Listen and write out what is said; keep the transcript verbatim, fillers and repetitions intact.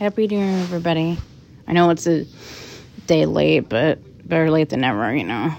Happy New Year, everybody. I know it's a day late, but better late than never, you know.